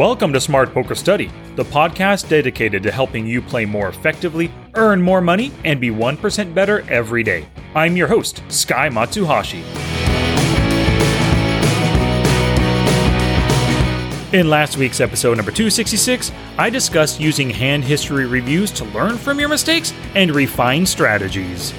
Welcome to Smart Poker Study, the podcast dedicated to helping you play more effectively, earn more money, and be 1% better every day. I'm your host, Sky Matsuhashi. In last week's episode number 266, I discussed using hand history reviews to learn from your mistakes and refine strategies.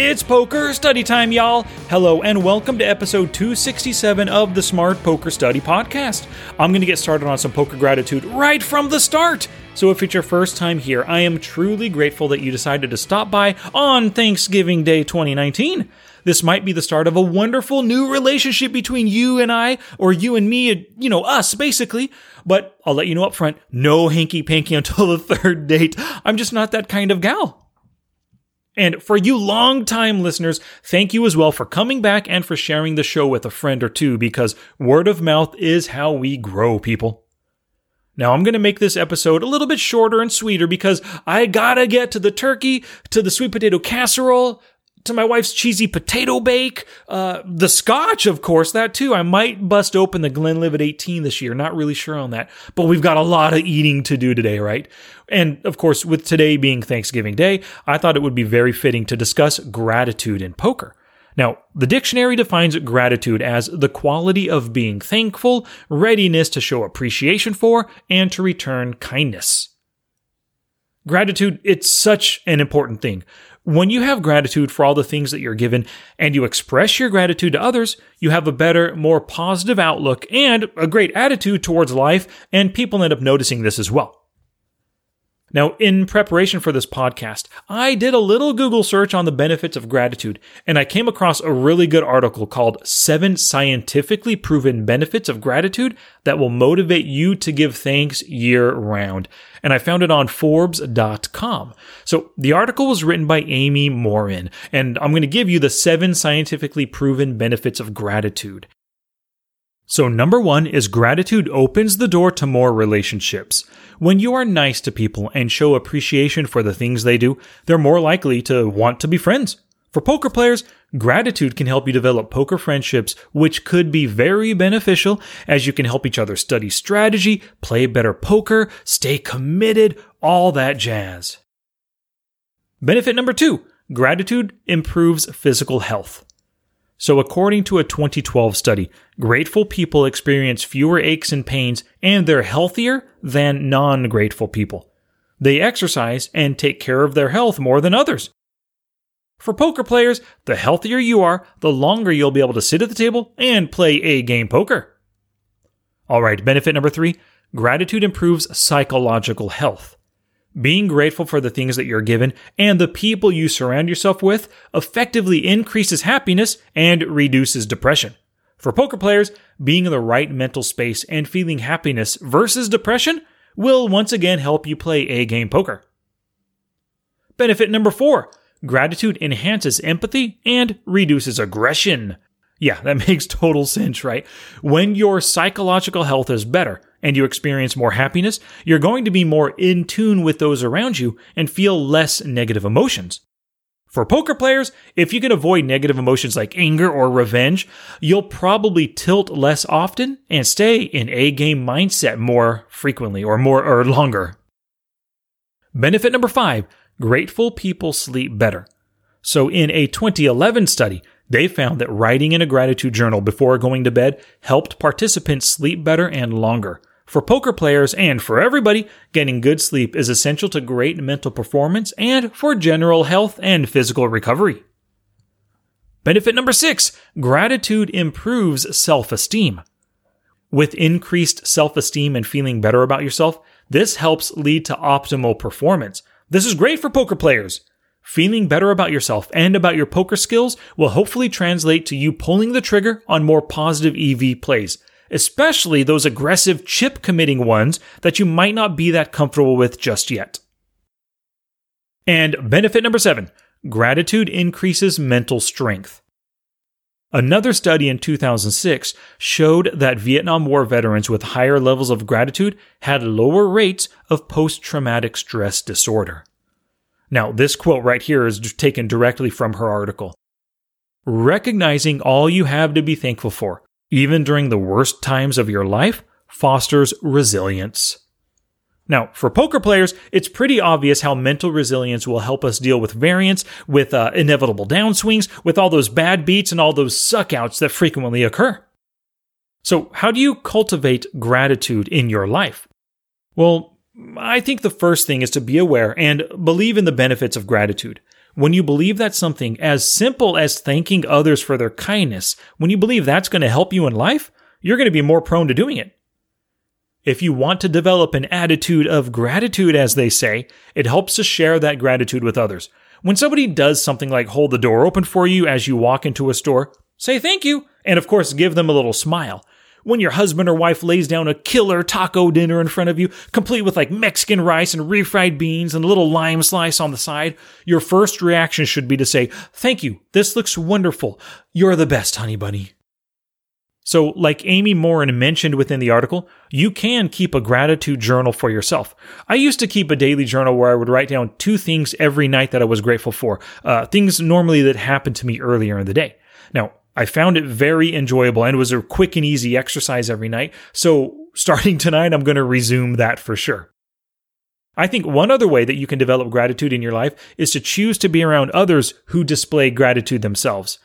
It's poker study time, y'all. Hello and welcome to episode 267 of the Smart Poker Study podcast. I'm going to get started on some poker gratitude right from the start. So if it's your first time here, I am truly grateful that you decided to stop by on Thanksgiving Day 2019. This might be the start of a wonderful new relationship between you and I, or you and me, you know, us basically. But I'll let you know up front, no hanky-panky until the third date. I'm just not that kind of gal. And for you long-time listeners, thank you as well for coming back and for sharing the show with a friend or two, because word of mouth is how we grow, people. Now, I'm going to make this episode a little bit shorter and sweeter because I gotta get to the turkey, to the sweet potato casserole, to my wife's cheesy potato bake, the scotch, of course, that too. I might bust open the Glenlivet 18 this year. Not really sure on that, but we've got a lot of eating to do today, right? And of course, with today being Thanksgiving Day, I thought it would be very fitting to discuss gratitude in poker. Now, the dictionary defines gratitude as the quality of being thankful, readiness to show appreciation for, and to return kindness. Gratitude, it's such an important thing. When you have gratitude for all the things that you're given and you express your gratitude to others, you have a better, more positive outlook and a great attitude towards life, and people end up noticing this as well. Now, in preparation for this podcast, I did a little Google search on the benefits of gratitude, and I came across a really good article called 7 Scientifically Proven Benefits of Gratitude That Will Motivate You to Give Thanks Year Round. And I found it on Forbes.com. So the article was written by Amy Morin, and I'm going to give you the 7 scientifically proven benefits of gratitude. So number 1 is gratitude opens the door to more relationships. When you are nice to people and show appreciation for the things they do, they're more likely to want to be friends. For poker players, gratitude can help you develop poker friendships, which could be very beneficial as you can help each other study strategy, play better poker, stay committed, all that jazz. Benefit number 2, gratitude improves physical health. So according to a 2012 study, grateful people experience fewer aches and pains, and they're healthier than non-grateful people. They exercise and take care of their health more than others. For poker players, the healthier you are, the longer you'll be able to sit at the table and play A-game poker. All right, benefit number 3, gratitude improves psychological health. Being grateful for the things that you're given and the people you surround yourself with effectively increases happiness and reduces depression. For poker players, being in the right mental space and feeling happiness versus depression will once again help you play A-game poker. Benefit number 4, gratitude enhances empathy and reduces aggression. Yeah, that makes total sense, right? When your psychological health is better and you experience more happiness, you're going to be more in tune with those around you and feel less negative emotions. For poker players, if you can avoid negative emotions like anger or revenge, you'll probably tilt less often and stay in A-game mindset more frequently or longer. Benefit number 5, grateful people sleep better. So in a 2011 study, they found that writing in a gratitude journal before going to bed helped participants sleep better and longer. For poker players and for everybody, getting good sleep is essential to great mental performance and for general health and physical recovery. Benefit number 6, gratitude improves self-esteem. With increased self-esteem and feeling better about yourself, this helps lead to optimal performance. This is great for poker players. Feeling better about yourself and about your poker skills will hopefully translate to you pulling the trigger on more positive EV plays, especially those aggressive chip-committing ones that you might not be that comfortable with just yet. And benefit number 7, gratitude increases mental strength. Another study in 2006 showed that Vietnam War veterans with higher levels of gratitude had lower rates of post-traumatic stress disorder. Now, this quote right here is taken directly from her article. Recognizing all you have to be thankful for, even during the worst times of your life, fosters resilience. Now, for poker players, it's pretty obvious how mental resilience will help us deal with variance, with inevitable downswings, with all those bad beats and all those suckouts that frequently occur. So how do you cultivate gratitude in your life? Well, I think the first thing is to be aware and believe in the benefits of gratitude. When you believe that something as simple as thanking others for their kindness, when you believe that's going to help you in life, you're going to be more prone to doing it. If you want to develop an attitude of gratitude, as they say, it helps to share that gratitude with others. When somebody does something like hold the door open for you as you walk into a store, say thank you, and of course give them a little smile. When your husband or wife lays down a killer taco dinner in front of you, complete with like Mexican rice and refried beans and a little lime slice on the side, your first reaction should be to say, thank you, this looks wonderful, you're the best, honey bunny. So, like Amy Morin mentioned within the article, you can keep a gratitude journal for yourself. I used to keep a daily journal where I would write down 2 things every night that I was grateful for, things normally that happened to me earlier in the day. Now, I found it very enjoyable and it was a quick and easy exercise every night, so starting tonight, I'm going to resume that for sure. I think one other way that you can develop gratitude in your life is to choose to be around others who display gratitude themselves.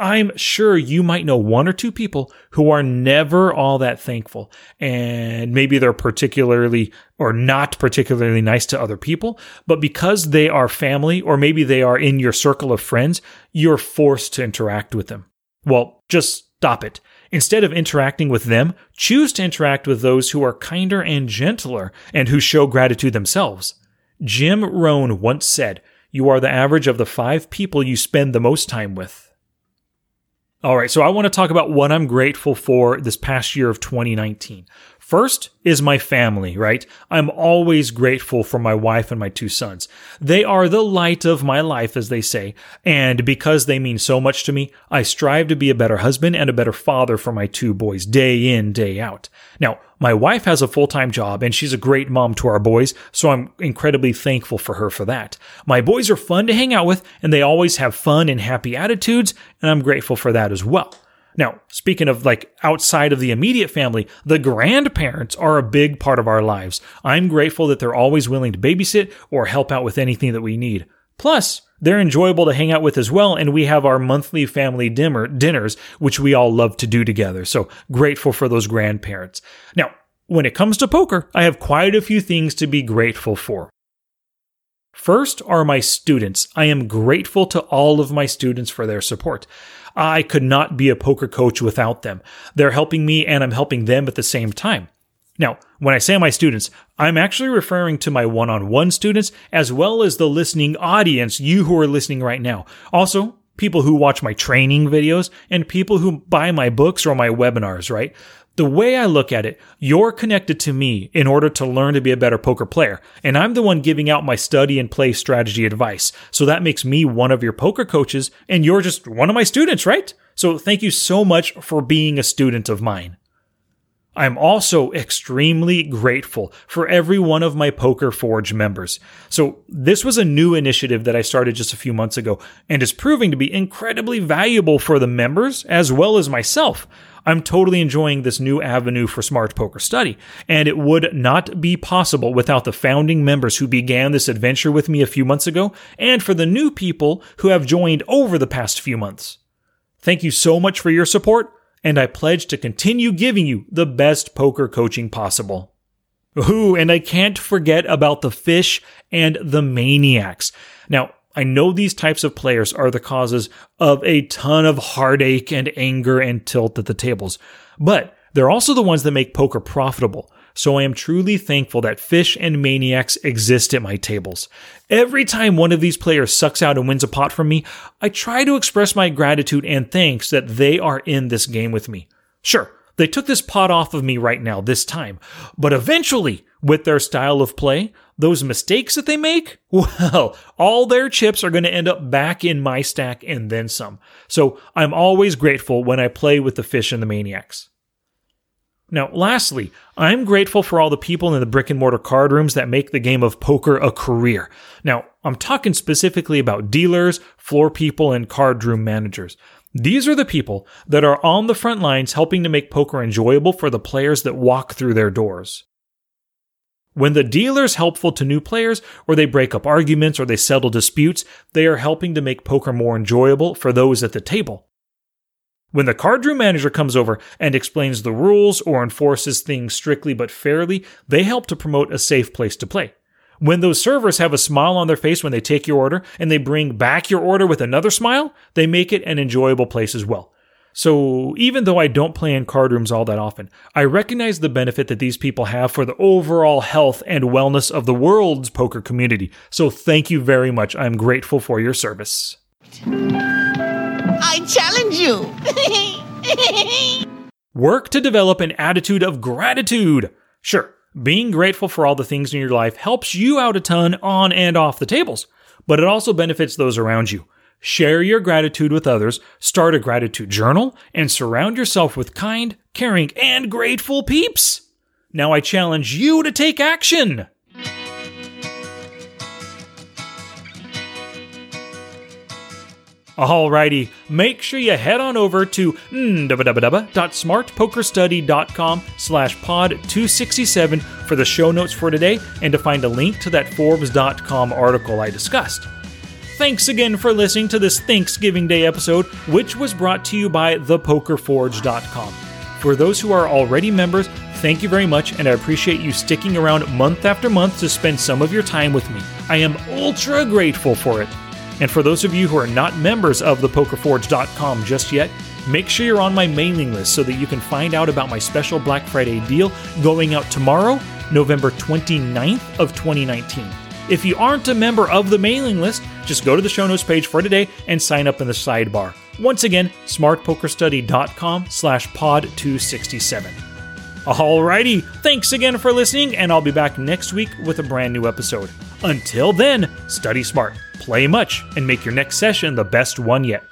I'm sure you might know 1 or 2 people who are never all that thankful, and maybe they're particularly or not particularly nice to other people, but because they are family or maybe they are in your circle of friends, you're forced to interact with them. Well, just stop it. Instead of interacting with them, choose to interact with those who are kinder and gentler and who show gratitude themselves. Jim Rohn once said, "You are the average of the 5 people you spend the most time with." All right, so I want to talk about what I'm grateful for this past year of 2019. First is my family, right? I'm always grateful for my wife and my 2 sons. They are the light of my life, as they say, and because they mean so much to me, I strive to be a better husband and a better father for my 2 boys, day in, day out. Now, my wife has a full-time job, and she's a great mom to our boys, so I'm incredibly thankful for her for that. My boys are fun to hang out with, and they always have fun and happy attitudes, and I'm grateful for that as well. Now, speaking of like outside of the immediate family, the grandparents are a big part of our lives. I'm grateful that they're always willing to babysit or help out with anything that we need. Plus, they're enjoyable to hang out with as well, and we have our monthly family dinners, which we all love to do together. So, grateful for those grandparents. Now, when it comes to poker, I have quite a few things to be grateful for. First are my students. I am grateful to all of my students for their support. I could not be a poker coach without them. They're helping me and I'm helping them at the same time. Now, when I say my students, I'm actually referring to my one-on-one students as well as the listening audience, you who are listening right now. Also, people who watch my training videos and people who buy my books or my webinars, right? The way I look at it, you're connected to me in order to learn to be a better poker player, and I'm the one giving out my study and play strategy advice. So that makes me one of your poker coaches, and you're just one of my students, right? So thank you so much for being a student of mine. I'm also extremely grateful for every one of my Poker Forge members. So this was a new initiative that I started just a few months ago and is proving to be incredibly valuable for the members as well as myself. I'm totally enjoying this new avenue for Smart Poker Study, and it would not be possible without the founding members who began this adventure with me a few months ago and for the new people who have joined over the past few months. Thank you so much for your support. And I pledge to continue giving you the best poker coaching possible. Ooh, and I can't forget about the fish and the maniacs. Now, I know these types of players are the causes of a ton of heartache and anger and tilt at the tables, but they're also the ones that make poker profitable. So I am truly thankful that fish and maniacs exist at my tables. Every time one of these players sucks out and wins a pot from me, I try to express my gratitude and thanks that they are in this game with me. Sure, they took this pot off of me right now, this time, but eventually, with their style of play, those mistakes that they make, well, all their chips are going to end up back in my stack and then some. So I'm always grateful when I play with the fish and the maniacs. Now, lastly, I'm grateful for all the people in the brick and mortar card rooms that make the game of poker a career. Now, I'm talking specifically about dealers, floor people, and card room managers. These are the people that are on the front lines helping to make poker enjoyable for the players that walk through their doors. When the dealer's helpful to new players, or they break up arguments, or they settle disputes, they are helping to make poker more enjoyable for those at the table. When the card room manager comes over and explains the rules or enforces things strictly but fairly, they help to promote a safe place to play. When those servers have a smile on their face when they take your order and they bring back your order with another smile, they make it an enjoyable place as well. So even though I don't play in card rooms all that often, I recognize the benefit that these people have for the overall health and wellness of the world's poker community. So thank you very much. I'm grateful for your service. I challenge you. Work to develop an attitude of gratitude. Sure, being grateful for all the things in your life helps you out a ton on and off the tables, but it also benefits those around you. Share your gratitude with others, start a gratitude journal, and surround yourself with kind, caring, and grateful peeps. Now I challenge you to take action. Alrighty, make sure you head on over to smartpokerstudy.com/pod267 for the show notes for today and to find a link to that Forbes.com article I discussed. Thanks again for listening to this Thanksgiving Day episode, which was brought to you by thepokerforge.com. For those who are already members, thank you very much, and I appreciate you sticking around month after month to spend some of your time with me. I am ultra grateful for it. And for those of you who are not members of thepokerforge.com just yet, make sure you're on my mailing list so that you can find out about my special Black Friday deal going out tomorrow, November 29th of 2019. If you aren't a member of the mailing list, just go to the show notes page for today and sign up in the sidebar. Once again, smartpokerstudy.com/pod267. Alrighty, thanks again for listening, and I'll be back next week with a brand new episode. Until then, study smart, play much, and make your next session the best one yet.